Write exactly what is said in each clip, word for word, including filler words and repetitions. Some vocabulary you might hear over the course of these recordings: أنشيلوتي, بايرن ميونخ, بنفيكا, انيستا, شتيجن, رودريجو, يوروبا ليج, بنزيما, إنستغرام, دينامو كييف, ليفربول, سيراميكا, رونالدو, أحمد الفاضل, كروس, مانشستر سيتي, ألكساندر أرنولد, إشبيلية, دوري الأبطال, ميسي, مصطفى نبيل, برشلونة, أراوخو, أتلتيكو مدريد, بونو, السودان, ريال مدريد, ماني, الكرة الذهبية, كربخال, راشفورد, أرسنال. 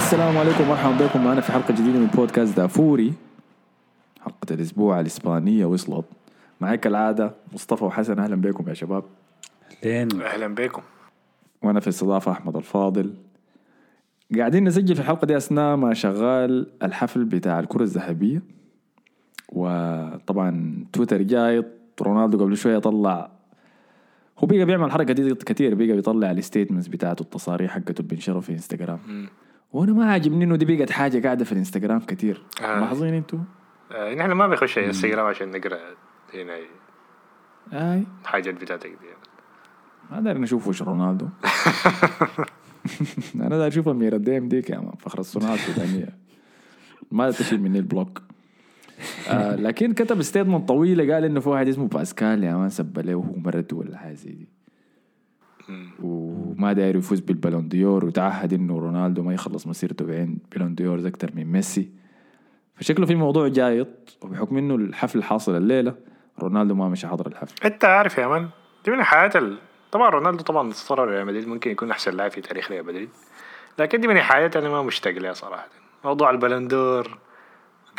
السلام عليكم ومرحبا بكم معنا في حلقة جديدة من بودكاست دافوري، حلقة الأسبوع الإسبانية وصلت. معي كالعادة مصطفى وحسن. أهلا بكم يا شباب. أهلين. أهلا بكم. وأنا في الاستضافة أحمد الفاضل. قاعدين نسجل في الحلقة دي أثناء ما شغال الحفل بتاع الكرة الذهبية، وطبعا تويتر جاي رونالدو قبل شوية طلع، هو بيجا بيعمل حركة دي كتير، بيجا بيطلع الستيتمنتس بتاعته، التصاريح حقته بينشره في إنستغرام. م. وانا ما عاجبني انه دي بقت حاجه قاعده في الانستغرام كتير. آه. ملاحظين انتوا؟ آه نحن ما بنخش انستغرام عشان نقرا هنا اي آه. حاجه بتاعتك دي ما داري نشوف وش رونالدو. انا داري اشوف امير الديم ديك يا فخر الصناعه السودانيه، ما تشيل مني البلوك. آه لكن كتب ستيتمنت طويله قال انه في واحد اسمه باسكال يا مان سب له وهو مرته ولا حاجه دي، وما داير يفوز بالبالون دور، وتعهد انه رونالدو ما يخلص مسيرته بعين بالون دور اكثر من ميسي. فشكله في موضوع جايط، وبحكم انه الحفل حاصل الليله رونالدو ما مش حاضر الحفل. انت عارف يا مان دي من حياته ال... طبعا رونالدو طبعا صار ريال مدريد، ممكن يكون احسن لاعب في تاريخ ريال مدريد، لكن دي من حياته انا ما مشتاق لها صراحه. موضوع البالون دور،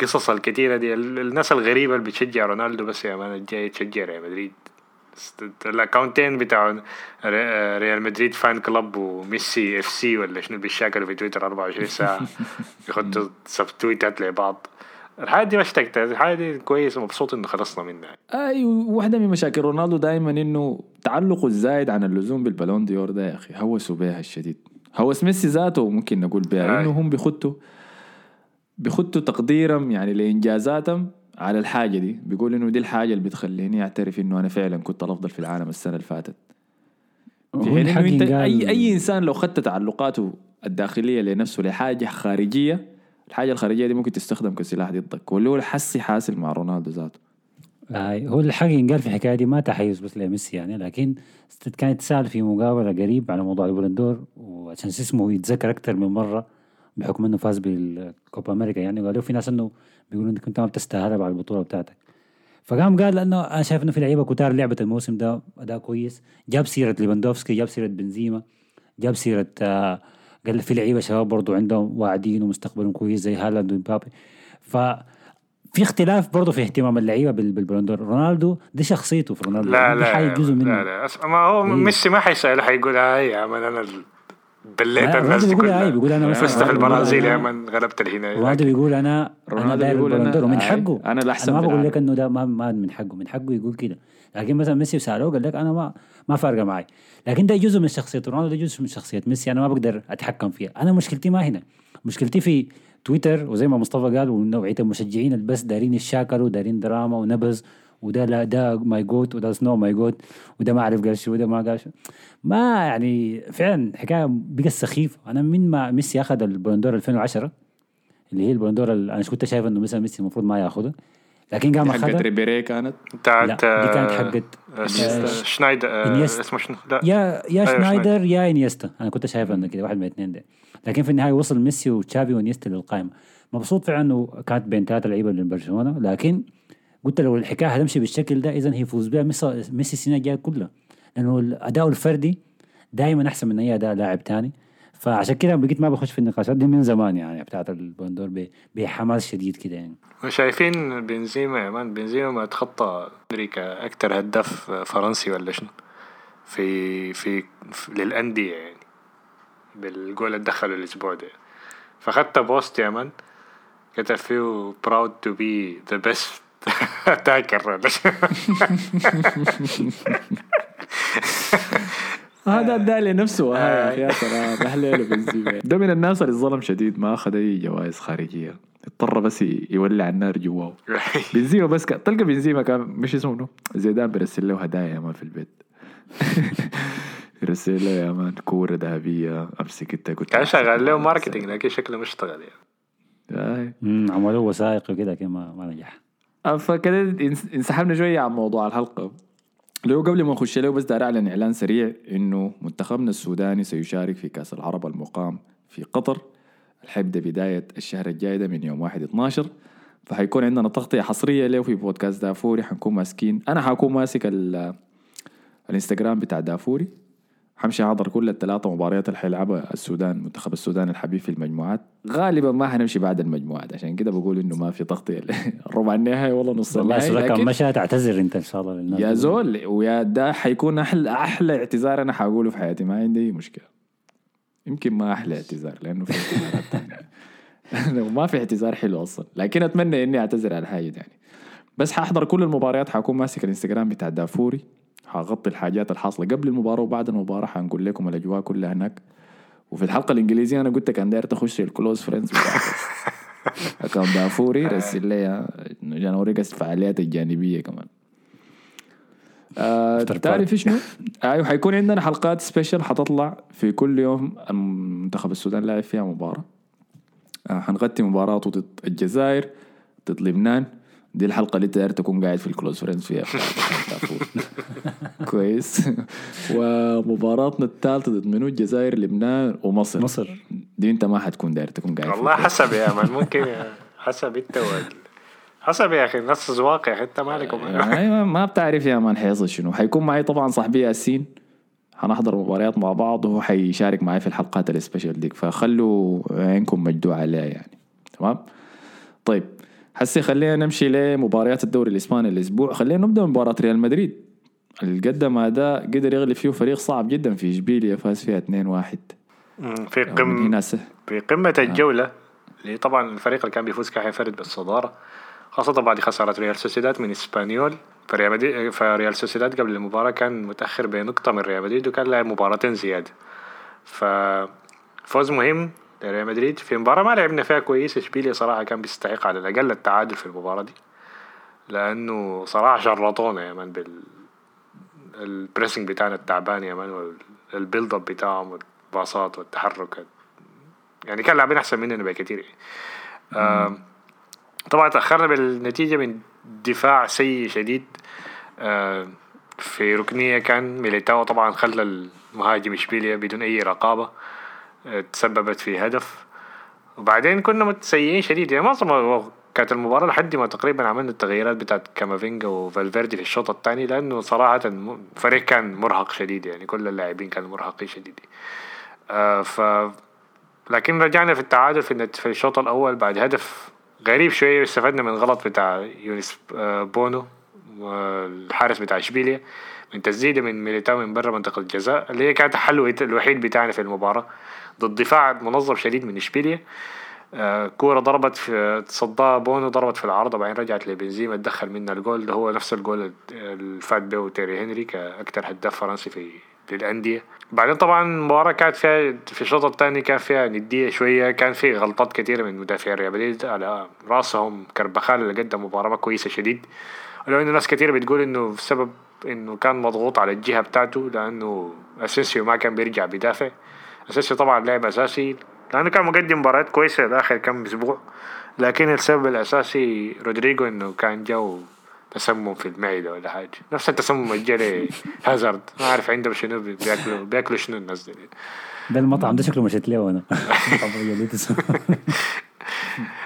قصص الكثيره دي، الناس الغريبه اللي بتشجع رونالدو بس يا مان جاي تشجع ريال مدريد. الاكونتين بتاع ريال مدريد فان كلوب وميسي اف سي ولا شنو بيشاكلوا في تويتر أربعة وعشرين ساعه، يحطوا سبتويتات لبعض. الحاجه دي مشتكت، الحاجه دي كويس ومبسوط انه خلصنا منها. اي واحده من مشاكل رونالدو دائما انه تعلقه الزايد عن اللزوم بالبالون ديور ده يا اخي، هوسوا بها الشديد، هوس ميسي ذاته ممكن نقول بها انه هم بيخطوا بيخطوا تقديرهم يعني لانجازاتهم على الحاجة دي. بيقول إنه دي الحاجة اللي بتخليني أعترف إنه أنا فعلا كنت الأفضل في العالم السنة اللي فاتت، في حين إنه أنت أي أي إنسان لو خدت تعلقاته الداخلية لنفسه لحاجة خارجية، الحاجة الخارجية دي ممكن تستخدم كسلاح ضدك، واللي هو الحسي حاصل مع رونالدو ذاته. آه هو الحق ينقال في الحكاية دي، ما تحيز بس لميسي يعني، لكن كانت تسأل في مقابلة قريب على موضوع البالون دور، وعشان اسمه يتذكر أكتر من مرة بحكم انه فاز بالكوبا امريكا يعني، وقالوا في ناس انه بيقولوا انك انت ما بتستاهلها بعد البطوله بتاعتك. فقام قال لانه انا شايف انه في لعيبه كتار لعبه الموسم ده اداء كويس، جاب سيره ليفاندوفسكي، جاب سيره بنزيما، جاب سيره آه قال في لعيبه شباب برضو عندهم واعدين ومستقبلهم كويس زي هالاند ومبابي. ف في اختلاف برضو في اهتمام اللعيبه بالبالون دور. رونالدو دي شخصيته في رونالدو، لا لا حي جزء منه، لا لا أس... ما هو ميسي ما حيساله، حيقول هاي عمل انا ال... بليت الناس دي كلها. بيقول انا فزت في البرازيل يا من غلبت الهنايه، وهذا بيقول انا رونالدو بيقول انا من حقه، انا الاحسن. ما بقول لك انه ده ما من حقه، من حقه يقول كده. لكن مثلا ميسي سألوه قال لك انا ما ما فارقه معي، لكن ده جزء من شخصيه رونالدو، ده جزء من شخصيه ميسي، انا ما بقدر اتحكم فيها. انا مشكلتي ما هنا، مشكلتي في تويتر، وزي ما مصطفى قال، ومن نوعيه المشجعين اللي بس دارين الشاكر ودارين دراما ونبز، وده لا ده ماي جوت وده سنو ماي جوت وده ما اعرف قال شو وده ما قال شو. ما يعني فعلا حكايه بقى سخيف. انا من ما ميسي اخذ البالون دور ألفين وعشرة اللي هي البالون دور انا كنت شايف انه مثلا ميسي المفروض ما ياخذها، لكن قام اخذها. حقت ريبيري كانت بتاعت، دي كانت حقت شنايدر اسمه شنو، يا يا شنايدر يا انيستا. انا كنت شايف انه كده واحد من الاثنين ده، لكن في النهايه وصل ميسي وتشافي وانيستا للقائمه. مبسوط فعلا انه كانت بين ثلاثه لعيبه للبرشلونه، لكن قلت لو الحكاية هتمشي بالشكل ده إذن هيفوز بها ميسي السنة الجاية كلها، لأنه الأداء الفردي دائما أحسن من أي أداء لاعب تاني. فعشان كده بقيت ما بخش في النقاشات دي من زمان يعني بتاعت البالون دور بحماس شديد كده يعني. وشايفين بنزيما يا مان، بنزيما ما تخطى أمريكا أكتر هدف فرنسي ولا شنو في في, في للأندية يعني بالجول اللي دخله الأسبوع ده. فخدت بوست يا مان كتب فيه proud to be the best تاكر. هذا ادى لنفسه يا سلام، اهليله بنزيما ده من الناس اللي ظلم شديد، ما اخذ اي جوائز خارجيه، اضطر بس يولع النار جواه. بنزيما بس تلقى بنزيما كان مش اسمه زيدان بيرسل له هدايا ما في البيت، يرسل له يا مان كوره ذهبيه، امسك انت كنت شغال له ماركتنج لكن شكله مش اشتغل يعني، عملوا وثائق وكده كما ما نجح. فكده انسحبنا شوية عن موضوع الحلقة. لو قبل ما نخش له بس دار أعلن إعلان سريع إنه منتخبنا السوداني سيشارك في كاس العرب المقام في قطر، الحيبدأ بداية الشهر الجاي ده من يوم واحد اثناشر، فهيكون عندنا تغطية حصرية له في بودكاست دافوري. حنكون ماسكين، أنا حكون ماسك الانستغرام بتاع دافوري، حمشي حاضر كل الثلاثة مباريات اللي حيلعبها السودان منتخب السودان الحبيب في المجموعات. غالبا ما حنمشي بعد المجموعات عشان كده بقول إنه ما في تغطية ربع النهائي ولا نص النهائي. والله شكلك مش هتعتذر أنت إن شاء الله للناس يا زول، ويا ده حيكون أحلى أحلى اعتذار أنا حقوله في حياتي، ما عندي مشكلة. يمكن ما أحلى اعتذار لأنه في اعتذارات تانية وما في اعتذار حلو أصلا، لكن أتمنى إني أعتذر على حاجة يعني. بس حاحضر كل المباريات، حكون ماسك الإنستغرام بتاع دافوري، هغطي الحاجات الحاصلة قبل المباراة وبعد المباراة، هنقول لكم الأجواء كلها هناك. وفي الحلقة الإنجليزية أنا قلت لك أنا داير تخش الكلوز فريندز كان دافوري رسل لي جانوريك الفعاليات الجانبية كمان. آه تعرف شنو؟ أيوة هيكون عندنا حلقات سبيشل هتطلع في كل يوم منتخب السودان لاعب فيها مباراة، هنغطي آه مباراته ضد الجزائر ضد لبنان. دي الحلقة اللي تقدر تكون قاعد في الكلوز فريندز فيها كويس. ومباراتنا الثالثة ضد منو؟ الجزائر لبنان ومصر. مصر دي انت ما حتكون داير تكون قاعد والله حسب يا مان، ممكن حسب التواجد حسب يا اخي نص واقع انت مالك يعني ما بتعرف يا مان حيصل شنو. حيكون معي طبعا صاحبي ياسين، هنحضر مباريات مع بعض وهو حيشارك معي في الحلقات السبيشال ديك، فخلوا عينكم مجدوعة عليه يعني. تمام طيب حسي خلينا نمشي لمباريات الدوري الإسباني الأسبوع. خلينا نبدأ مباراة ريال مدريد اللي قدم أداء قدر يغلب فيه فريق صعب جدا في إشبيلية، فاز فيها اثنين واحد في قمة في قمة الجولة. اللي طبعا الفريق اللي كان بيفوز كان هيفرد بالصدارة، خاصة بعد خسارة ريال سوسيداد من إسبانيول. فريال مدريد فريال سوسيداد قبل المباراة كان متأخر بنقطة من ريال مدريد وكان له مباراتين زيادة، ففوز مهم ريال مدريد في مباراة ما لعبنا فيها كويس. إشبيلية صراحة كان بيستحق على الأقل التعادل في المباراة دي، لأنه صراحة شرطونا يا مان بالبريسنج بتاعنا التعبان يا مان، والبيلد اب بتاعهم والباصات والتحرك يعني كان لاعبين أحسن مننا بكثير. طبعا تأخرنا بالنتيجة من دفاع سيء شديد في ركنية كان ميليتاو طبعا خلى المهاجم إشبيلية بدون أي رقابة، تسببت في هدف. وبعدين كنا متسيئين شديد يعني معظم كانت المباراة لحد ما تقريبا عملنا التغييرات بتاعت كامافينجا وفالفيردي في الشوط الثاني، لأنه صراحة الفريق كان مرهق شديد يعني كل اللاعبين كانوا مرهقين شديد. آه ف لكن رجعنا في التعادل في في الشوط الأول بعد هدف غريب شوية استفدنا من غلط بتاع يونس بونو الحارس بتاع إشبيلية من تسديدة من ميليتاو من برا منطقة الجزاء، اللي هي كانت الحل الوحيد بتاعنا في المباراة ضد دفاع منظم شديد من إشبيلية. آه كورة ضربت في تصدى بونو ضربت في العارضة، بعدين رجعت لبنزيما تدخل منها الجول، ده هو نفس الجول الفات بيه وتيري هنري كأكتر هداف فرنسي في للأندية. بعدين طبعا المباراة كانت فيها في الشوط الثاني كان فيها ندية شوية، كان فيه غلطات كتيرة من مدافعي ريال مدريد على رأسهم كربخال اللي قدم مباراة كويسة شديد، ولو إنه ناس كتير بتقول إنه بسبب إنه كان مضغوط على الجهة بتاعته لأنه أسينسيو ما كان بيرجع بيدافع. أسينسيو طبعا لاعب أساسي لأنه كان مقدم مباريات كويسة لآخر كم أسبوع، لكن السبب الأساسي رودريجو إنه كان جاو تسمم في المعدة ولا حاجة، نفس التسمم الجلي هازارد ما أعرف عنده شنو بيأكلوا بيأكلوا شنو الناس دي. ده المطعم ده شكله مشيت له أنا.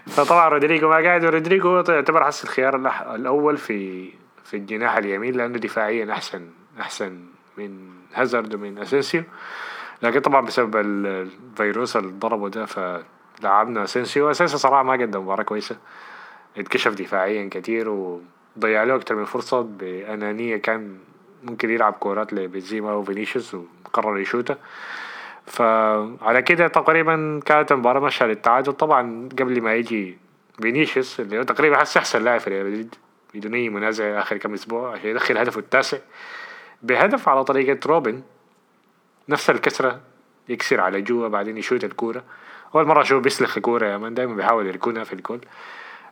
فطبعا رودريجو ما قاعد، ورودريجو يعتبر حس الخيار الأول في في الجناح اليمين لأنه دفاعيا أحسن أحسن من هازارد ومن أسينسيو، لكن طبعا بسبب الفيروس اللي ضربه ده فلعبنا أسينسيو. أسينسيو صراحة ما قدم مباراة كويسة، اتكشف دفاعيا كتير وضيع له أكتر من فرصة بأنانية، كان ممكن يلعب كورات لبنزيما وفينيسيوس وقرر يشوتها. فعلى كده تقريبا كانت المباراة ماشية للتعادل. طبعا قبل ما يجي فينيسيوس اللي هو تقريبا حس أحسن لاعب في ريال مدريد بدون أي منازع آخر كم أسبوع عشان يدخل هدفه التاسع بهدف على طريقة روبن، نفس الكسرة يكسر على جوا بعدين يشوت الكورة. أول مرة شو بيسلخ الكورة يا مان، دايما بيحاول يركونها في الجول.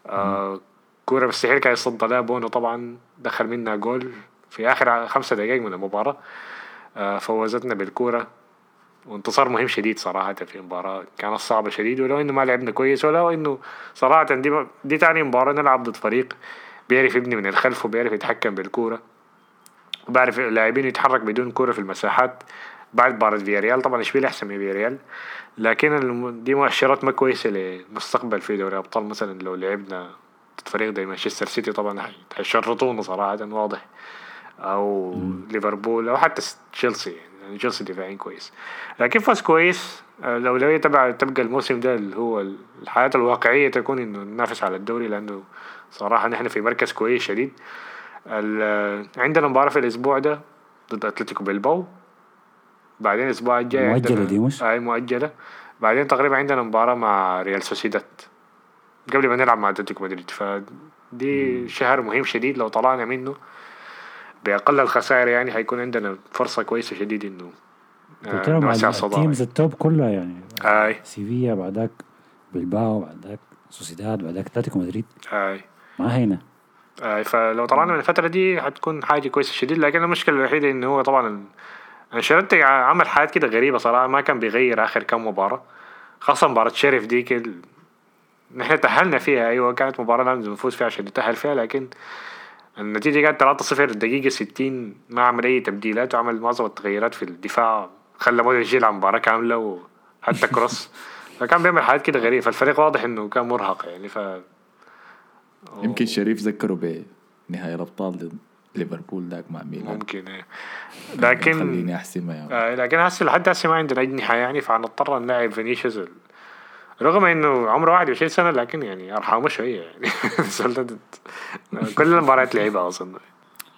آه كورة مستحيل كان يصد لها بونو، طبعا دخل منها جول في آخر خمسة دقائق من المباراة. آه فوزتنا بالكورة وانتصار مهم شديد صراحة في مباراة كانت صعبة شديد، ولو إنه ما لعبنا كويس ولو إنه صراحة دي دي تاني مباراة نلعب ضد فريق بيعرف يبني من الخلف وبيعرف يتحكم بالكورة وبيعرف اللاعبين يتحرك بدون كورة في المساحات. بعد مباراة فياريال طبعا إشبيلية أحسن من فياريال، لكن دي مؤشرات ما كويسة لمستقبل في دوري الأبطال. مثلا لو لعبنا ضد فريق زي مانشستر سيتي طبعا هيشرطونا صراحة واضح، أو ليفربول أو حتى تشيلسي يعني تشيلسي دفاعيا كويس، لكن فاز كويس. لو لو تبع تبقى الموسم ده اللي هو الحياة الواقعية تكون إنه ننافس على الدوري، لأنه صراحة نحن في مركز كويس شديد. عندنا مباراة في الأسبوع ده ضد أتلتيكو بالباو، بعدين الأسبوع الجاي مؤجلة دي مش؟ آه مؤجلة. بعدين تقريبا عندنا مباراة مع ريال سوسيداد قبل ما نلعب مع أتلتيكو مدريد، فدي شهر مهم شديد. لو طلعنا منه بأقل الخسائر يعني هيكون عندنا فرصة كويسة شديد إنه آه نوسع الصدارة. تيمز التوب كلها يعني. أي. سيفيا بعدك بالباو بعدك سوسيداد بعدك أتلتيكو مدريد. أي. ما هنا. أي فلو طلعنا من الفترة دي هتكون حاجة كويسة شديد، لكن المشكلة الوحيدة إنه هو طبعا انشيلوتي عمل حاجات كده غريبة صراحة، ما كان بيغير آخر كم مباراة، خاصة مباراة شريف دي كده نحن تأهلنا فيها. أيوة كانت مباراة لازم نفوز فيها عشان نتأهل فيها، لكن النتيجة كانت ثلاثة صفر دقيقة ستين، ما عمل أي تبديلات وعمل معظم التغييرات في الدفاع، خلى مودريتش يلعب مباراة كاملة وحتى كروس، فكان بيعمل حاجات كده غريبة. فالفريق واضح إنه كان مرهق يعني. ف أوه. يمكن شريف ذكروا بنهاية الأبطال ليفربول داك مع ميلان ممكن، لكن خليني أحسمها يعني. آه لكن هسه لحد هسه ما عندنا أجنحة يعني، فهنضطر نلعب فينيسيوس رغم إنه عمره واحد وعشرين سنة، لكن يعني أرحمه شوية يعني. سلطت كل المباريات لعبها أصلا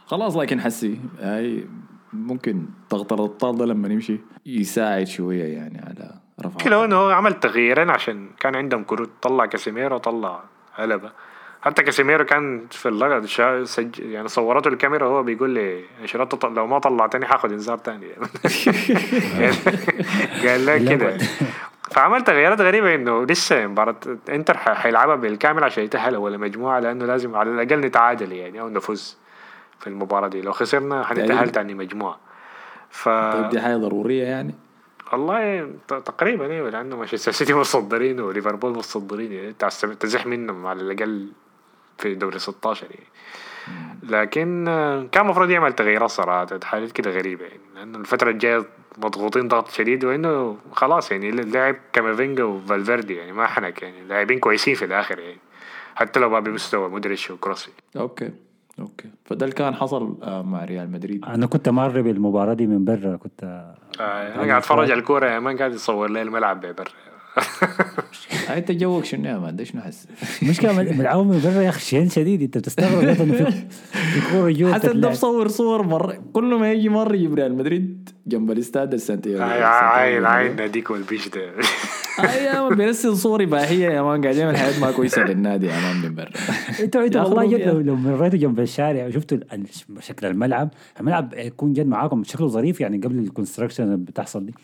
خلاص، لكن حسي هاي ممكن ضغط الأبطال ده لما نمشي يساعد شوية يعني على رفع كله. إنه عمل تغييرين عشان كان عندهم كروت، طلع كاسيميرو وطلع هلبة، حتى كاسيميرو كان في اللقطة شا سج... يعني صورته الكاميرا هو بيقول لي انشيلوتي تط... لو ما طلعتني هاخد انذار تاني قال لك كده. فعمل تغييرات غريبة إنه لسه مباراة انتر هيلعبها بالكامل عشان يتأهل ولا مجموعة، لأنه لازم على الأقل نتعادل يعني أو نفوز في المباراة دي، لو خسرنا هنتأهل تاني مجموعة. ف... دي حاجة ضرورية يعني والله تقريبا إيه، لأنه مانشستر سيتي متصدرين وليفربول متصدرين يعني، تزح منهم على الأقل في دوري ستاشر يعني. لكن كان مفروض يعمل تغييرات صراحة، حالات كده غريبة يعني، لأنه الفترة الجاية مضغوطين ضغط شديد، وإنه خلاص يعني اللاعب كامافينجا وفالفيردي يعني ما حنك يعني لاعبين كويسين في الآخر يعني، حتى لو ما بمستوى مودريتش وكروسي. أوكي أوكي فده كان حصل مع ريال مدريد. أنا كنت مر بالمباراة دي من برا، كنت آه أنا قاعد أتفرج على الكورة يا مان، قاعد يصور لي الملعب برا. أنت جوك شنو يا مان؟ ليش نحس مش كمان ملعوب من برا يا أخي شين شديد؟ أنت بتستغرب إنه في كورة جوا حتى ده بصور صور مرة، كل ما يجي مرة يجيب ريال مدريد جنب الاستاد السانتياغو. عين عين عين ناديك والبيش ده. أيوة بنرسل صور إباحية يا مان، قاعدين الحياة ما كويسة للنادي يا مان من برا. أنتوا أنتوا والله جد لو مريتوا جنب الشارع وشفتوا شكل الملعب، الملعب يكون جد معاكم شكله ظريف يعني قبل الكونستراكشن بتحصل دي،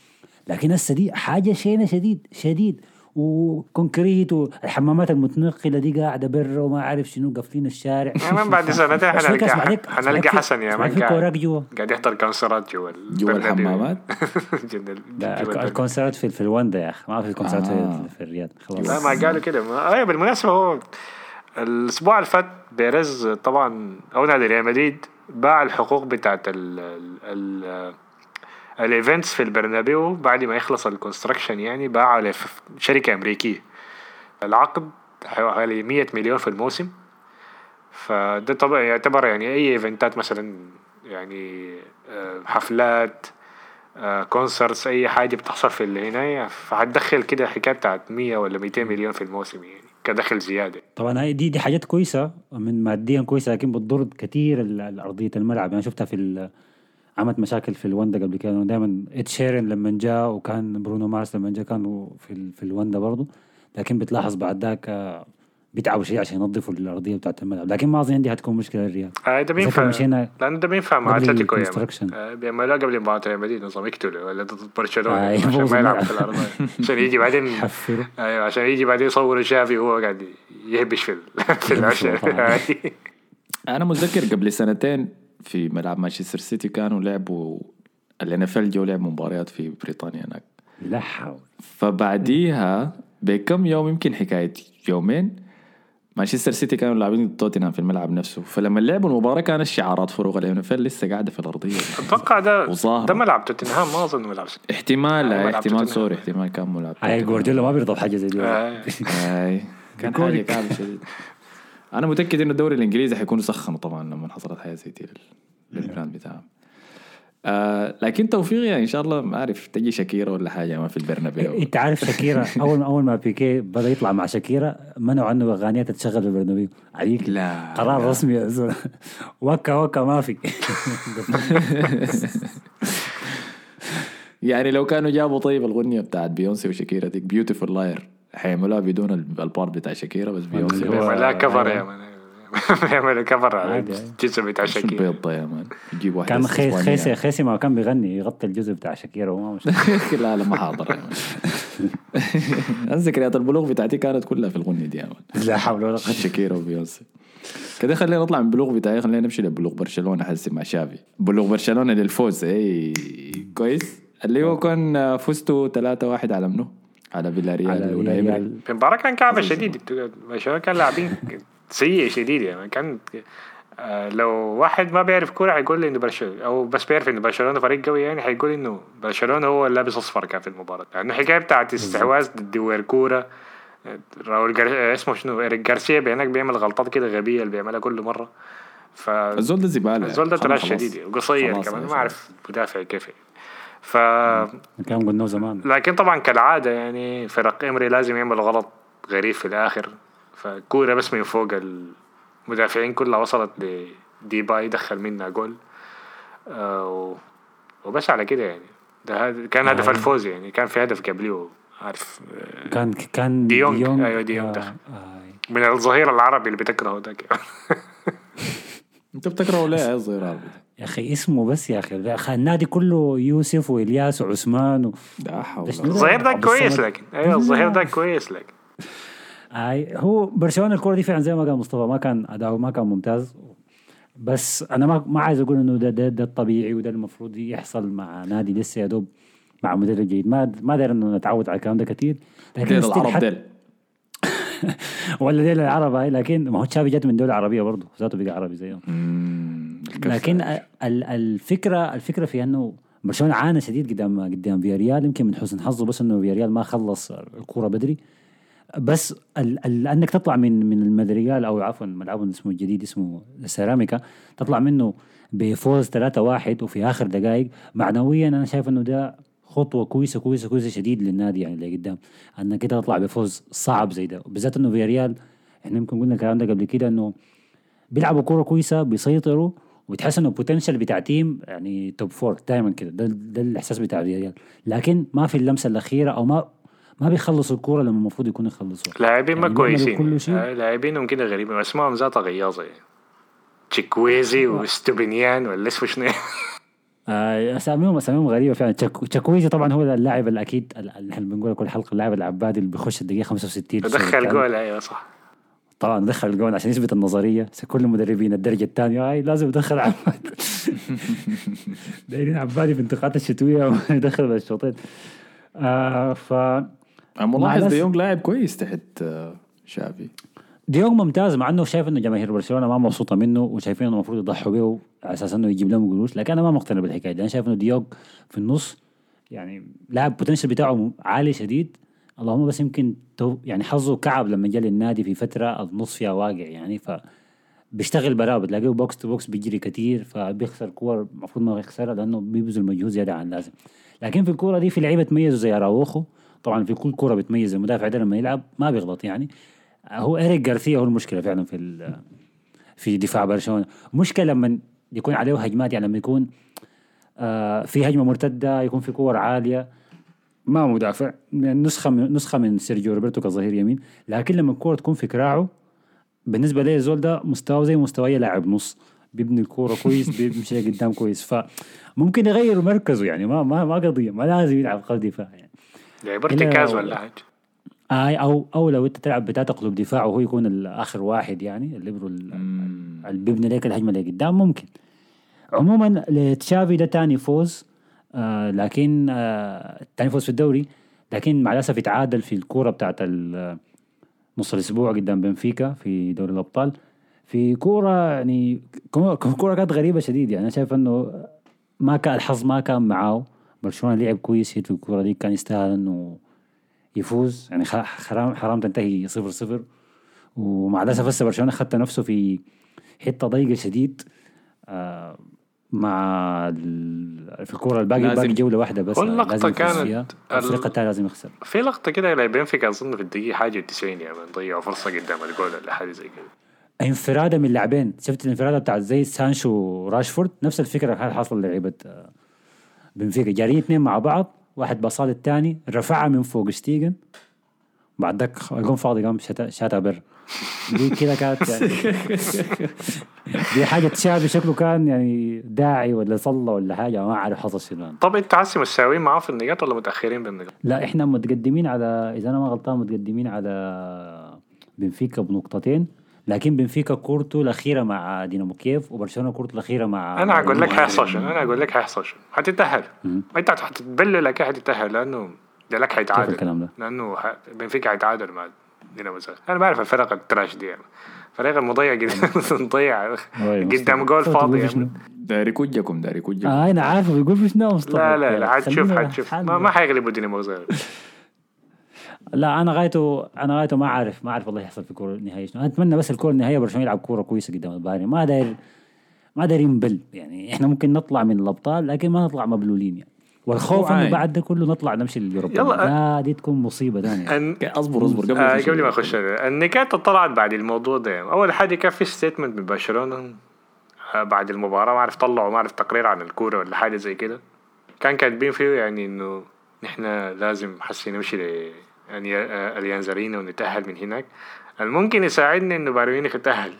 لكن هسه دي حاجة شينة شديد شديد، وكونكريت والحمامات المتنقلة دي قاعدة بره وما عارف شنو، قافلين الشارع. أنا بعد سنتين هنلقى هنلقى حسن يا مان قاعد يحضر كونسرات جوا جوا الحمامات. الكونسرات في في الواندا يا أخي، ما في الكونسرات آه. في الرياض خلاص. لا ما قالوا كده ما... أي بالمناسبة هو الأسبوع الفات بيريز طبعا أو نادي ريال مدريد باع الحقوق بتاعت ال ال الايفنتس في البرنابيو بعد ما يخلص الكونستراكشن يعني، باعه لشركه امريكيه. العقد حوالي مية مليون في الموسم، فده طبعا يعتبر يعني اي ايفنتات مثلا يعني حفلات كونسرتس اي حاجه بتحصل في اللي هنا، فهتدخل كده حكايه بتاعت مية ولا ميتين مليون في الموسم يعني كدخل زياده. طبعا هي دي دي حاجات كويسه من ماديا كويسه، لكن بتضر كتير الارضيه الملعب. انا يعني شفتها في ال عملت مشاكل في الواندا قبل كده، دائما اتشيرن لما جاء وكان برونو مارس لما جاء كانوا في في الواندا برضو، لكن بتلاحظ بعد ذاك بيتعبوا شيء عشان ينظفوا الارضيه بتاعه الملعب، لكن ما اظن عندي هتكون مشكله الريال. اه ده بينفع لان ده بينفع مع اتلتيكو يعني، بيعملوا قبل مباراه ريال مدريد نظام يقتلوا ولا ضد برشلونه عشان ما يلعب في الارض عشان يجي بعدين ايوه عشان يجي بعدين يصور شافي وهو قاعد يهبش في في العشاء. انا متذكر قبل سنتين في ملعب مانشستر سيتي كانوا لعبوا الانفل جو، لعبوا مباريات في بريطانيا هناك لا حول. فبعديها بكم يوم يمكن حكاية يومين مانشستر سيتي كانوا لاعبين توتنهام في الملعب نفسه، فلما لعبوا المباراة كانت شعارات فروغ الانفل لسه قاعدة في الأرضية. أتوقع ده ده ملعب توتنهام ما أظن ملعب احتمال احتمال سوري احتمال كان ملعب هاي جوارديولا ما بيرضى بحاجة زي دي هاي كان حاجة كامل شديد. أنا متأكد إنه الدوري الإنجليزي حيكون سخن طبعاً لما حصلت حياة زي دي للبراند بتاعهم. آه لكن توفيق يعني إن شاء الله. ما أعرف تجي شاكيرا ولا حاجة ما في البرنابيو. أنت عارف شاكيرا أول أول ما بيكي بدأ يطلع مع شاكيرا منعوا عنه أغانية تشغل بالبرنابيو عليك. لا قرار لا. رسمي وكا وكا ما في. يعني لو كانوا جابوا طيب الغنية بتاعت بيونسي وشاكيرا ديك بيوتيفول لاير حيعملوها بدون البار بتاع شاكيرا بس بيونسي. لا كفر يا مان. بيعملوا كفر على الجزء بتاع شاكيرا بيض يا مان. يجيب واحد كان خيسي خيسي ما كان بيغني يغطي الجزء بتاع شاكيرا وما مش لا لا ما حاضر. ذكريات البلوغ بتاعتي كانت كلها في الغنية دي يا مان. لا حول ولا قوة. شاكيرا وبيونسي كده. خلينا نطلع من بلوغ بتاعي خلينا نمشي لبلوغ برشلونة. حاسس مع شافي بلوغ برشلونة للفوز. اي كويس اللي هو كان فزتوا ثلاثة واحد على منه على فياريال ونايم. المباراة كان كعبة شديد برشلونة كان لاعبين سيء شديد يعني. كان آه لو واحد ما بيعرف كورة هيقول لي إنه برشلونة أو بس بيعرف إنه برشلونة فريق قوي يعني هيقول إنه برشلونة هو اللابس أصفر كان في المباراة. يعني حكاية بتاعت استحواذ دوار كورة راول جر... اسمه شنو إريك غارسيا بينك بيعمل غلطات كده غبية اللي بيعملها كل مرة. فالزول ده زبالة. الزول ده تراش شديد وقصير كمان ما أعرف مدافع كيف. ف كان قلنا زمان لكن طبعا كالعاده يعني فرق امري لازم يعمل غلط غريب في الاخر. فكوره بس من فوق المدافعين كلها وصلت لدي باي دخل منها جول آه وبس على كده يعني. ده هاد كان هدف آه. الفوز يعني. كان في هدف قبله عارف آه كان كان ديونج دي ايوه ديونج آه دخل آه. من الظهير العربي اللي بتكرهه ده. انت بتكرهه ليه يا ظهير عربي يا أخي؟ اسمه بس يا أخي النادي كله يوسف وإلياس وعثمان. الظهير ده كويس لكن أيوة الظهير ده كويس لكن أي هو برشلونة الكرة دي فعلا زي ما قال مصطفى ما كان أداؤه ما كان ممتاز. بس أنا ما ما عايز أقول إنه ده ده, ده الطبيعي وده المفروض يحصل مع نادي لسه يا دوب مع مدرب جديد. ما ما داير إنه نتعود على الكلام ده كتير. لكن العرب ولا ديل العرب هاي. لكن ما هو شافي جت من دولة عربية برضو ذاته بقى عربي زيهم. لكن الفكرة الفكرة في أنه برشلونة عانى شديد قدام قدام فياريال. يمكن من حسن حظه بس أنه فياريال ما خلص الكرة بدري. بس ال- ال- أنك تطلع من من المدريال أو عفوا ملعبهم اسمه الجديد اسمه سيراميكا تطلع منه بفوز ثلاثة واحد وفي آخر دقائق معنويا أنا شايف أنه ده خطوة كويسة كويسة كويسة شديد للنادي يعني اللي قدام. أنك كده تطلع بفوز صعب زي ده بالذات أنه فياريال إحنا يمكن قلنا الكلام ده قبل كده أنه بيلعبوا كرة كويسة بيسيطروا وتحس إنه بوتنشل بتاع تيم يعني توب فور دائما كده. ده ده الإحساس بتاع ريال. لكن ما في اللمسة الأخيرة أو ما ما بيخلصوا الكورة لما المفروض يكونوا يخلصوها. لاعبين يعني ما كويسين. لاعبينهم كده غريبين اسمهم ذات غياظة تشيكويزي وستوبينيان ولا اسمه شنو. آه اساميهم اساميهم غريبة فعلا. تشيكويزي طبعا هو اللاعب الأكيد اللي إحنا بنقوله كل حلقة اللاعب العبادي اللي بيخش الدقيقة خمسة وستين دخل جول. أيوة صح طبعا ندخل الجون عشان يثبت النظريه. كل المدربين الدرجه الثانيه هاي لازم يدخل عباد دايرين عبادي في انتقالات الشتويه ويدخل بالشوطين. آه ف انا ملاحظ ديونج لاعب كويس تحت شافي. ديونج ممتاز مع انه شايف انه جماهير برشلونه ما مبسوطه منه وشايفين انه المفروض يضحوا بيه على اساس انه يجيب لهم قروش. لكن انا ما مقتنع بالحكايه دي. انا شايف انه ديونج في النص يعني لاعب بوتنشل بتاعه عالي شديد. اللهم بس يمكن يعني حظه كعب لما جاء للنادي في فترة النص فيها واقع يعني. فبيشتغل براه بتلاقيه بوكس تو بوكس بيجري كتير فبيخسر كور المفروض ما يخسرها لأنه بيبذل مجهود زيادة عن اللازم. لكن في الكورة دي في لعيبة تميزوا زي أراوخو. طبعا في كل كورة بتميز المدافع ده لما يلعب ما بيغلط يعني. هو إريك غارسيا هو المشكلة فعلا في في دفاع برشلونة. مشكلة لما يكون عليه هجمات يعني لما يكون آه في هجمة مرتدة يكون في كور عالية ما مدافع يعني نسخة من نسخة من سيرجيو روبرتو كظهير يمين. لكن لما الكورة تكون في كراعه بالنسبة لي زول ده مستوى زي مستوى لاعب نص بيبني الكورة كويس بيمشي قدام كويس. فممكن يغير مركزه يعني ما ما ما قضية ما لازم يلعب قلب دفاع يعني. لعب ارتكاز ولا حاجة آه أو أو لو أنت تلعب بتاع تقلب دفاع وهو يكون الآخر واحد يعني اللي برو اللي بيبني لك الهجمة اللي قدام ممكن. عموما لتشافي ده تاني فوز آه لكن آه تاني فوز في الدوري. لكن مع الأسف يتعادل في الكورة بتاعت نص الأسبوع قدام بنفيكا في دوري الأبطال في كورة يعني كورة كانت غريبة شديد يعني. أنا شايف إنه ما كان الحظ ما كان معاه. برشلونة لعب كويس في الكورة دي كان يستاهل إنه يفوز يعني. حرام حرام تنتهي صفر صفر. ومع الأسف هسه برشلونة خدت نفسه في حتة ضيقة شديد آه مع في الكرة الباقي باقي جولة واحدة بس. كل لقطة كانت الفريق الثاني لازم يخسر. في لقطة كده لاعبين فيك أظن في الدقيقة حاجة وتسعين يعني ضيعوا فرصة قدام الجول ولا حاجة زي كده. انفرادة من اللاعبين، شفت الانفرادة بتاعت زي سانشو راشفورد، نفس الفكرة هذا حصل لعيبة بنفيكا، جارين اثنين مع بعض، واحد بصال الثاني رفعها من فوق شتيجن بعد ذاك قام فاضي قام شاتا شاتا بر دي كده كانت يعني دي حاجة شافي شكله كان يعني داعي ولا صلى ولا حاجة ما عارف حصل شنو. طب انت عاسي مساويين معاه في النقاط ولا متأخرين بالنقاط؟ لا احنا متقدمين على، اذا انا ما غلطان متقدمين على بنفيكا بنقطتين، لكن بنفيكا كورته الأخيرة مع دينامو كييف وبرشلونة كورته الأخيرة مع انا اقول لك هيحصل شنو انا اقول لك هيحصل شنو هتتأهل انت هتتبلل لك هتتأهل لانه ده لك هيتعادل لانه بنفيكا هيتعادل مع دينامو زاد. انا بعرف الفرق التراش دي يعني. فريق المضيع جدا ضيع قدام جول فاضي داري كوجكم داري كوجكم اه انا عارف بيقول فيش ناس. لا لا لا هتشوف هتشوف ما ما هيغلبوا دينامو زاد. لا انا غايته انا غايته ما عارف ما عارف والله يحصل في الكوره النهائيه شنو. اتمنى بس الكوره النهائيه برشلونه يلعب كوره كويسه قدام البايرن، ما داير ما دايرين بل يعني احنا ممكن نطلع من الابطال لكن ما نطلع مبلولين يعني. والخوف انه بعد ده كله نطلع نمشي لليوروبا. لا دي تكون مصيبه ثانيه. أن... اصبر اصبر قبل آه قبل ما اخش النكات طلعت بعد الموضوع ده. اول حاجه كان في ستيتمنت من برشلونه بعد المباراه، ما عارف طلعوا ما عارف تقرير عن الكوره ولا حاجه زي كده، كان كاتبين فيه يعني انه نحن لازم حسين نمشي ل يعني اليانزارينا ونتأهل من هناك. الممكن يساعدني انه بايرن ميونخ يتأهل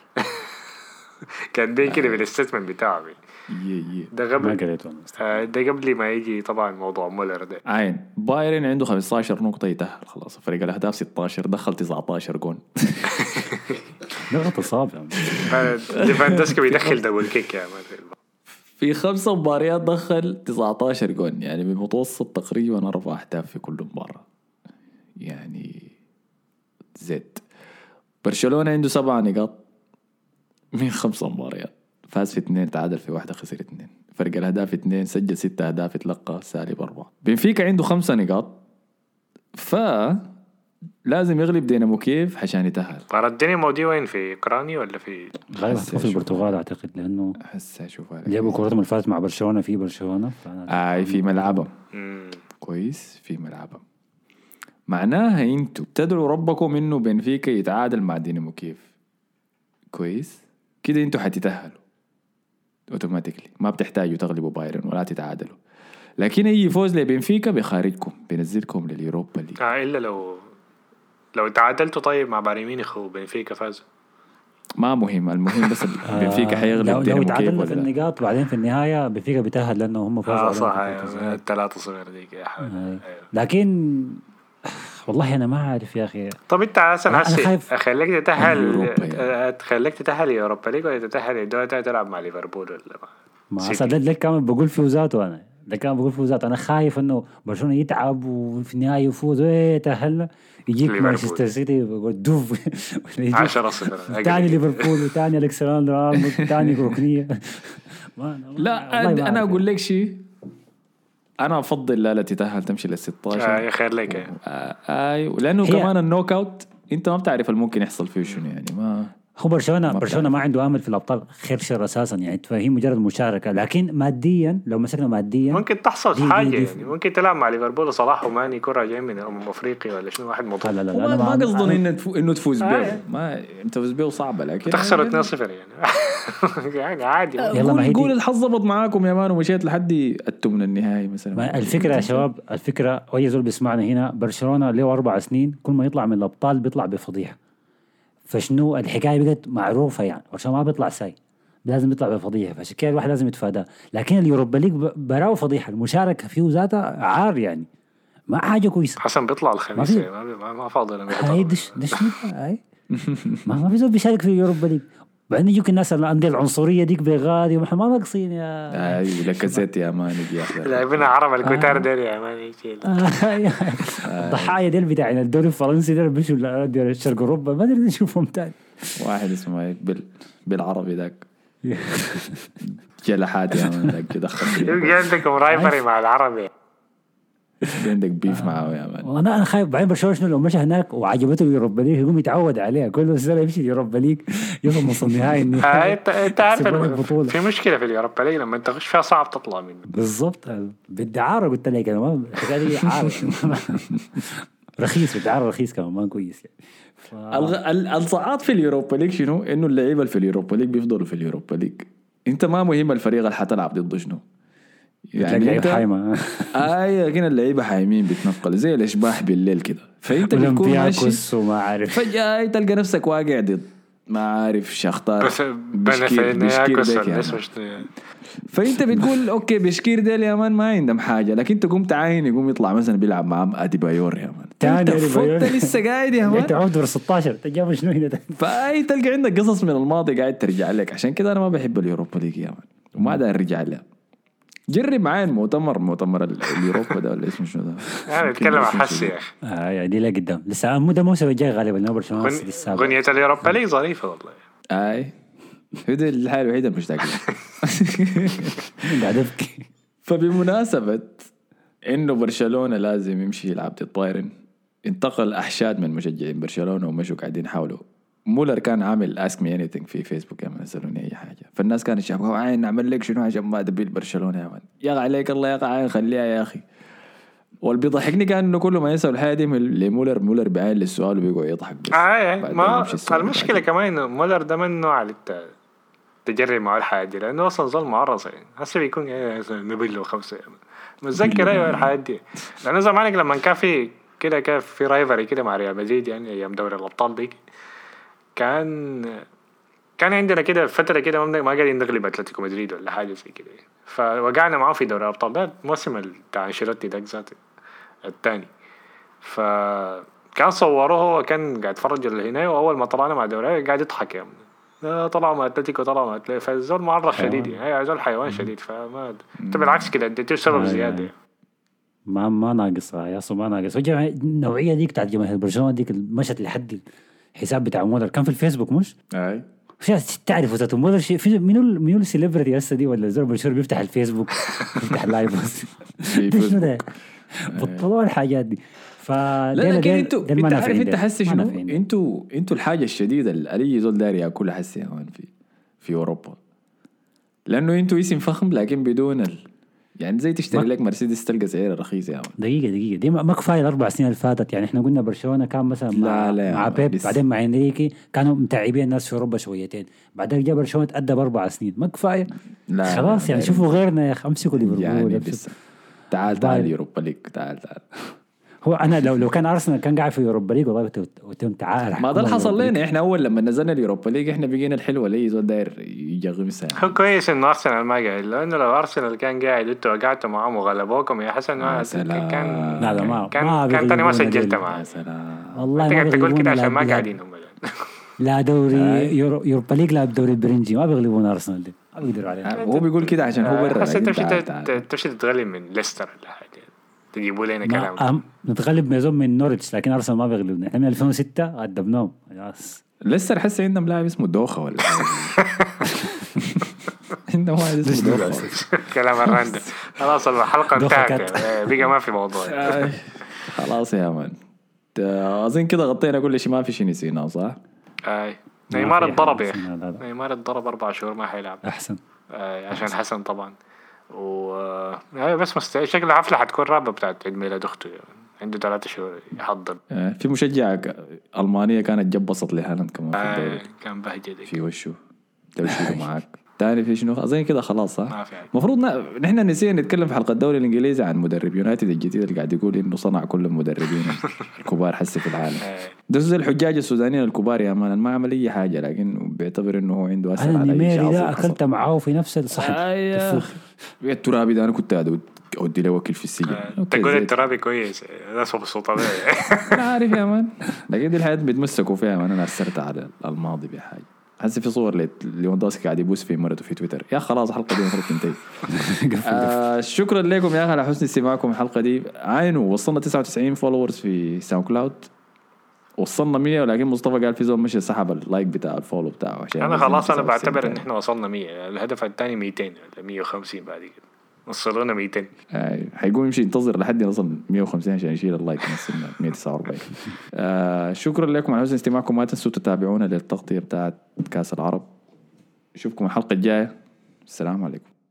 كان دي كده بالاستثمار بتاعه ده قبل ده قبل ما يجي طبعا موضوع مولر ده. عين بايرن عنده خمسة عشر نقطة يتأهل خلاص، فريق الأهداف ستة عشر دخل تسعة عشر جون نقطة صعبة. ليفاندوفسكي بيدخل دبل كيك يا مان في خمسة مباريات دخل تسعة عشر جون يعني بمتوسط تقريبا أربع أهداف في كل مباراة يعني زد. برشلونة عنده سبع نقاط من خمسة مباريات، فاز في اثنين، تعادل في واحدة، خسر اثنين، فرق الأهداف اثنين، سجل ستة أهداف، تلقى سالب أربعة. بنفيكا عنده خمسة نقاط، فلازم يغلب دينامو كييف عشان يتأهل. طارت دينامو دي وين في إوكرانيا ولا في؟ غالبا في البرتغال أعتقد لأنه. هسه شوفها. جابوا كرة من فات مع برشلونة في برشلونة. آه في ملعبهم. كويس في ملعبهم. معناها انتوا تدعوا ربكم انه بنفيكا يتعادل مع دينامو كييف كويس كده انتوا حتتأهلوا اوتوماتيكلي، ما بتحتاجوا تغلبوا بايرن ولا تتعادلوا، لكن اي فوز لبنفيكا بخارجكم بينزلكم لليوروبا ليج. آه الا لو لو تعادلتوا طيب مع بايرن ميونخ وبنفيكا فاز ما مهم، المهم بس بنفيكا حيغلب دينامو كييف. لو تعادلوا في النقاط بعدين في النهايه بنفيكا بيتأهل لانه هم فازوا. آه صح الثلاثه صغير ديك يا حبيبي. لكن والله أنا ما عارف يا أخي. طب أنت عسل عسل خليك تتأهل خليك تتأهل يوروبا ليج ولا تتأهل دوتا تلعب مع ليفربول ولا ما عسل ده اللي كان بقول فيه وزاته أنا ده كان بقول فيه وزاته أنا خايف إنه برشلونة يتعب وفي النهاية يفوز ويتأهل يجيك مانشستر سيتي بقول دوف عشرة صفر تاني ليفربول وتاني ألكساندر أرنولد وتاني ركنية. لا أنا أقول لك شيء، أنا أفضل لا لا تتأهل تمشي للستاشر. آه خير لك. آه آه لأنه كمان النوك أوت أنت ما بتعرف الممكن يحصل فيه شنو يعني. ما هو برشلونة برشلونة ما عنده أمل في الأبطال خير شر أساسا يعني، فهي مجرد مشاركة، لكن ماديا لو مسكنا ماديا ممكن تحصل دي حاجة دي دي يعني ممكن تلعب مع ليفربول صلاح وماني كرة جاي من أمم أفريقيا ولا شنو واحد مطلوب. لا لا لا ما قصدون إنه تفو إنه تفوز بيه ما تفوز بيه صعبة لكن تخسر اثنين صفر يعني يعني عادي. يلا ما هي قول الحظ ضبط معاكم يا مان ومشيت لحد الثمن النهائي مثلا. الفكرة يا شباب الفكرة أي زول بيسمعنا هنا برشلونة له أربع سنين كل ما يطلع من الأبطال بيطلع بفضيحة، فشنو الحكاية بقت معروفة يعني عشان ما بيطلع ساي لازم يطلع بفضيحة، فعشان كده الواحد لازم يتفاداه. لكن اليوروبا ليج براو فضيحة المشاركة فيه ذاتها عار يعني ما حاجة كويسة. حسن بيطلع الخميس ما ما ما فاضل هاي دش دش هاي ما ما في زول بيشارك في اليوروبا ليج بعدين يجوك الناس الأندية العنصرية ديك بغادي وما ما ناقصين يا أي لكزات يا ماني دي لاعبين عرب الكوتار دير يا ماني ضحايا ديل بتاعنا الدوري الفرنسي ديل بيشوا الأندية الشرق أوروبا ما أدري نشوفهم تاني. واحد اسمه بال بالعربي ذاك جلحات يا ماني ذاك دخل. يمكن عندكم رايفري مع العربي عندك بيف معاه يا مان. انا انا خايف بعدين برشلونه شنو لو مشى هناك وعجبته اليوروبا ليج يقوم يتعود عليها كل سنه يمشي اليوروبا ليج يوصل النهائي. انت عارف في مشكله في اليوروبا ليج لما انت تخش فيها صعب تطلع منها. بالضبط بالدعاره قلت لك انا ما قاعد عارف رخيص بالدعاره رخيص كمان ما كويس يعني. ف... الصعاد في اليوروبا ليج شنو انه اللعيبه في اليوروبا ليج بيفضلوا في اليوروبا ليج. انت ما مهم الفريق اللي حتلعب ضده شنو يعني انت حايمه اي لكن اللعيبه حايمين بتنقل زي الاشباح بالليل كده فانت بتكون ماشي وما عارف فجاه تلقى نفسك واقع ضد ما عارف شختار بشكير بشكير فانت بتقول اوكي بشكير ده يا مان ما عندهم حاجه لكن انت قمت عاين يقوم يطلع مثلا بيلعب مع ادي بايور يا مان ثاني فوت لسه قاعد يا مان انت عود ور ستاشر تجاب شنو هنا فاي تلقى عندك قصص من الماضي قاعد ترجع لك. عشان كده انا ما بحب اليوروبا ليج يا مان وما دا ارجع لها. جرب معايا المؤتمر مؤتمر اليوروبا ده ولا اسمه شنو ده يعني اتكلم عن حسي يا اخي اه يعني لا قدام لسه مو ده الموسم الجاي غالبا انه برشلونه السابع غنيه اليوروبا ليج ظريفه والله اي هذه الحاله الوحيده مشتاق لها بعدك. فبمناسبه انه برشلونه لازم يمشي يلعب ضد بايرن انتقل احشاد من مشجعين برشلونه ومشوا قاعدين حاولوا مولر كان عامل اسك مي انيثينج في فيسبوك يعني يسالوني اي حاجه فالناس كانت شافوها عين نعمل لك شنو عشان ما دبيل برشلونه يا مان يا عليك الله يا عين خليها يا اخي. والبيضحكني كان انه كل ما يسال الحاجه دي لمولر مولر بعين للسؤال وبيقعد يضحك بس آه ما المشكله كمان مولر ده منه على التجري مع الحاجه لانه اصلا ظل معرض يعني هسه بيكون نبيل خمسه متذكر ايوه الحاجه دي لانه زمانك لما كان في كده كان في رايفري كده مع ريال مدريد يعني ايام دوري الابطال دي كان كان عندنا كده فترة كده ما قاعدين نغلب أتلتيكو مدريد ولا حاجة زي كده فوقعنا معه في دوري الأبطال ده الموسم بتاع انشيلوتي ده ذاته الثاني فكان صوروه هو كان قاعد يتفرج اللي هنا وأول ما طلعنا مع الدوري قاعد يضحك يا من طلعوا مع أتلتيكو طلعوا مع أتلتيكو فالزول معرض شديد هي عزول حيوان شديد فما أنت بالعكس كده أنت سبب زيادة ما ما ناقصها يا صو ما ناقص وجمع نوعية ديك بتاعت جماهير برشلونة ديك المشت لحد حساب بتاع مولر كان في الفيسبوك مش؟ أي. مش تعرف وزات مولر شيء في منو منو السيلبرتي هسه دي ولا زور بشر بيفتح الفيسبوك بيفتح لايف شنو ده؟ بطلوا الحاجات دي. فا لا لكن انتوا انت عارف انت حاسس شنو؟ انتوا انتوا الحاجة الشديدة اللي زول داري ياكلها حاسس هون في في أوروبا لأنه انتوا اسم فخم لكن بدون ال يعني زي تشتري لك مرسيدس تلقى سعرها رخيص يا عم. دقيقة دقيقة دي ما كفاية الأربع سنين اللي فاتت يعني إحنا قلنا برشلونة كان مثلا مع, مع بيب بعدين مع إنريكي كانوا متعبين الناس في أوروبا شويتين بعدين جاء برشلونة تأدى بأربع سنين ما كفاية خلاص يعني شوفوا غيرنا يا أخي أمسكوا ليفربول تعال تعال يوروبا ليج تعال تعال هو أنا لو لو كان أرسنال كان قاعد في يوروبا ليج والله وتم تعال ما ده حصل لنا إحنا أول لما نزلنا اليوروبا ليج إحنا بقينا الحلوة ليه زود داير يجغم ساعة هو كويس إنه أرسنال ما قاعد لأنه لو أرسنال كان قاعد أنتوا وقعتوا معهم وغلبوكم يا حسن ما كان لا لا ما كان كان تاني ما سجلت معه والله ما تقول كده عشان ما قاعدين هم لا دوري يوروبا ليج لا دوري برينجي ما بيغلبون أرسنال ده ما بيقدروا عليه هو بيقول كده عشان هو برا حسن تمشي تمشي تتغلب من ليستر تجيبوا لنا كلام نتغلب ميزون من نوريتش لكن أرسنال ما بيغلبنا إحنا من ألفين وستة قدمناهم خلاص لسه حاسس عندهم لاعب اسمه دوخة ولا عندهم واحد اسمه دوخة كلام الراندم خلاص الحلقة انتهت بقى ما في موضوع خلاص يا مان أظن كده غطينا كل شيء ما في شيء نسيناه صح؟ أي نيمار الضرب يا أخي نيمار الضرب أربع شهور ما حيلعب أحسن عشان حسن طبعا و ايوه بس مستعد شكل الحفله حتكون رابعه بتاعت عيد ميلاد اخته يعني. عنده ثلاثة شهور يحضر آه في مشجعه المانيه كانت جبصت لهالاند كمان آه في الدوري كان بهجه في وشه توشيكه معاك تعرف في شنو زين كده خلاص صح المفروض نحن نسينا نتكلم في حلقه الدوري الانجليزي عن مدرب يونايتد الجديد اللي قاعد يقول انه صنع كل المدربين الكبار حسي في العالم دول الحجاج السودانيين الكبار يا مان ما عمل اي حاجه لكن بيعتبر انه هو عنده اثر على اي شيء انا اكلت معاه في نفس الصحن الفخ يا الترابي ده انا كنت قاعد اودي له وكيل في السجن تقول الترابي كويس ده صوب الصوت طبيعي انا عارف يا مان لكن دي الحياه بيتمسكوا فيها وانا نثرت على الماضي بحاجه حاسس في صور ليفاندوفسكي قاعد يبوس في مرته في تويتر يا خلاص الحلقه دي المفروض تنتهي آه شكرا لكم يا اخي على حسن استماعكم الحلقه دي عينوا وصلنا تسعة وتسعين فولورز في ساوند كلاود وصلنا مية ولكن مصطفى قال في زول مشي سحب اللايك بتاع الفولو بتاعه عشان انا خلاص انا بعتبر ان احنا وصلنا مية الهدف الثاني مئتين ولا مية وخمسين بعد كده وصلونا مئتين. هيقوم يمشي ينتظر لحد يوصل مئة وخمسين عشان يشيل اللايك من مئة وتسعة وأربعين. آه شكرا لكم على حسن استماعكم. ما تنسوا تتابعونا للتغطية بتاعت كاس العرب. نشوفكم الحلقة الجاية. السلام عليكم.